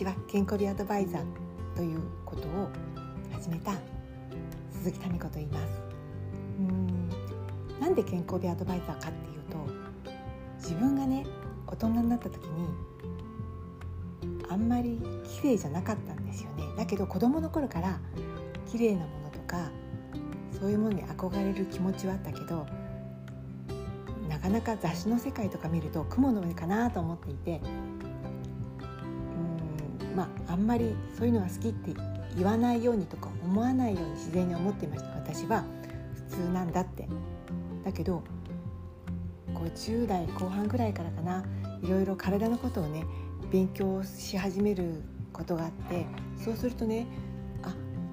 私は健康美アドバイザーということを始めた鈴木民子と言います。なんで健康美アドバイザーかっていうと、自分がね大人になった時にあんまり綺麗じゃなかったんですよね。だけど子供の頃から綺麗なものとかそういうものに憧れる気持ちはあったけど、なかなか雑誌の世界とか見ると雲の上かなと思っていて、あんまりそういうのが好きって言わないようにとか思わないように自然に思っていました。私は普通なんだって。だけど50代後半ぐらいからかな、いろいろ体のことをね勉強し始めることがあって、そうするとね、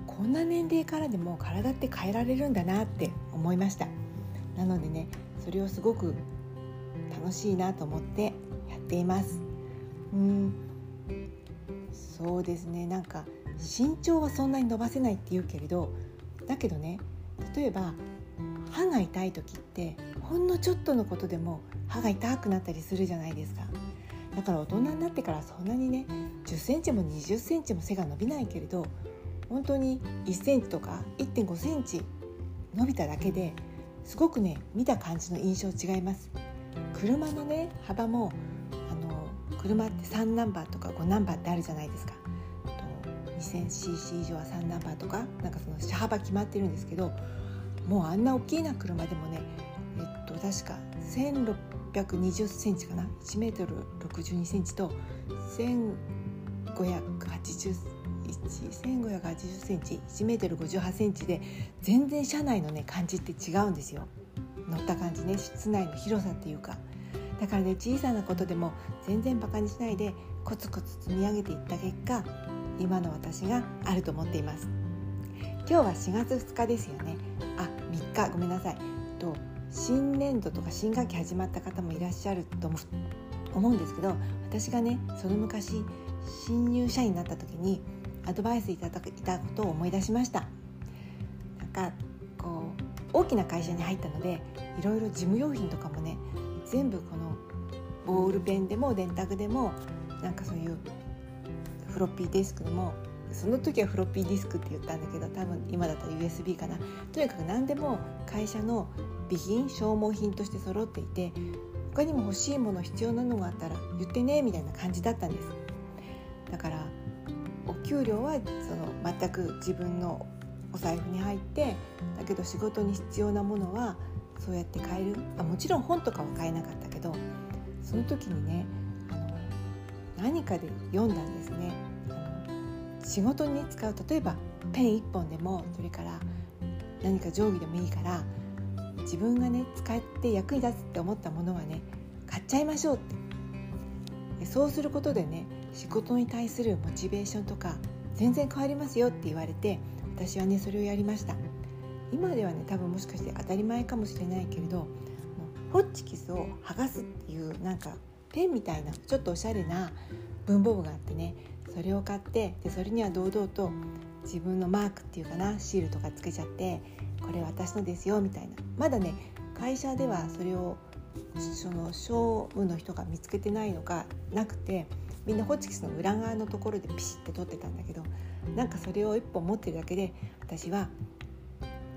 こんな年齢からでも体って変えられるんだなって思いました。なのでね、それをすごく楽しいなと思ってやっています。そうですね、なんか身長はそんなに伸ばせないって言うけれど、だけどね、例えば歯が痛い時ってほんのちょっとのことでも歯が痛くなったりするじゃないですか。だから大人になってからそんなにね10センチも20センチも背が伸びないけれど、本当に1センチとか 1.5 センチ伸びただけですごくね、見た感じの印象違います。車のね幅も車って3ナンバーとか5ナンバーってあるじゃないですか。 2000cc 以上は3ナンバーとか、なんかその車幅決まってるんですけど、もうあんな大きな車でもね、確か1620センチかな、1メートル62センチと1580センチ、1メートル58センチで全然車内のね感じって違うんですよ。乗った感じね、室内の広さっていうか。だからね、小さなことでも全然バカにしないでコツコツ積み上げていった結果、今の私があると思っています。今日は4月2日ですよね。3日、ごめんなさい。新年度とか新学期始まった方もいらっしゃると思うんですけど、私がねその昔新入社員になった時にアドバイスいただいたことを思い出しました。なんか大きな会社に入ったので、いろいろ事務用品とかもね全部このボールペンでも電卓でも、なんかそういうフロッピーディスクでも、その時はフロッピーディスクって言ったんだけど、多分今だったら USB かな。とにかく何でも会社の備品消耗品として揃っていて、他にも欲しいもの必要なのがあったら言ってねみたいな感じだったんです。だからお給料は全く自分のお財布に入って、だけど仕事に必要なものはそうやって買える。もちろん本とかは買えなかったけど、その時にね何かで読んだんですね。仕事に使う例えばペン1本でも、それから何か定規でもいいから、自分がね使って役に立つって思ったものはね買っちゃいましょうって。そうすることでね、仕事に対するモチベーションとか全然変わりますよって言われて、私はねそれをやりました。今ではね多分もしかして当たり前かもしれないけれど、ホッチキスを剥がすっていう、なんかペンみたいなちょっとおしゃれな文房具があってね、それを買って、でそれには堂々と自分のマークっていうかな、シールとかつけちゃって、これ私のですよみたいな。まだね会社ではそれを商務の人が見つけてないのかなくて、みんなホッチキスの裏側のところでピシッて取ってたんだけど、なんかそれを一本持ってるだけで、私は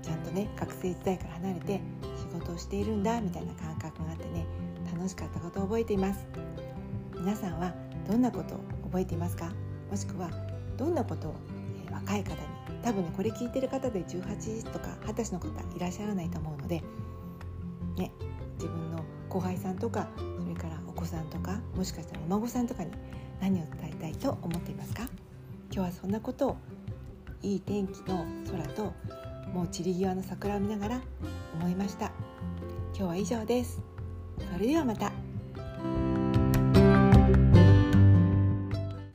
ちゃんとね学生時代から離れて仕事をしているんだみたいな感覚があってね、楽しかったことを覚えています。皆さんはどんなことを覚えていますか？もしくはどんなことを若い方に、多分ねこれ聞いてる方で18とか20歳の方いらっしゃらないと思うので、ね、自分の後輩さんとか、それからお子さんとか、もしかしたらお孫さんとかに何を伝えたいと思っていますか？今日はそんなことを、いい天気の空ともう散り際の桜を見ながら思いました。今日は以上です。それではまた。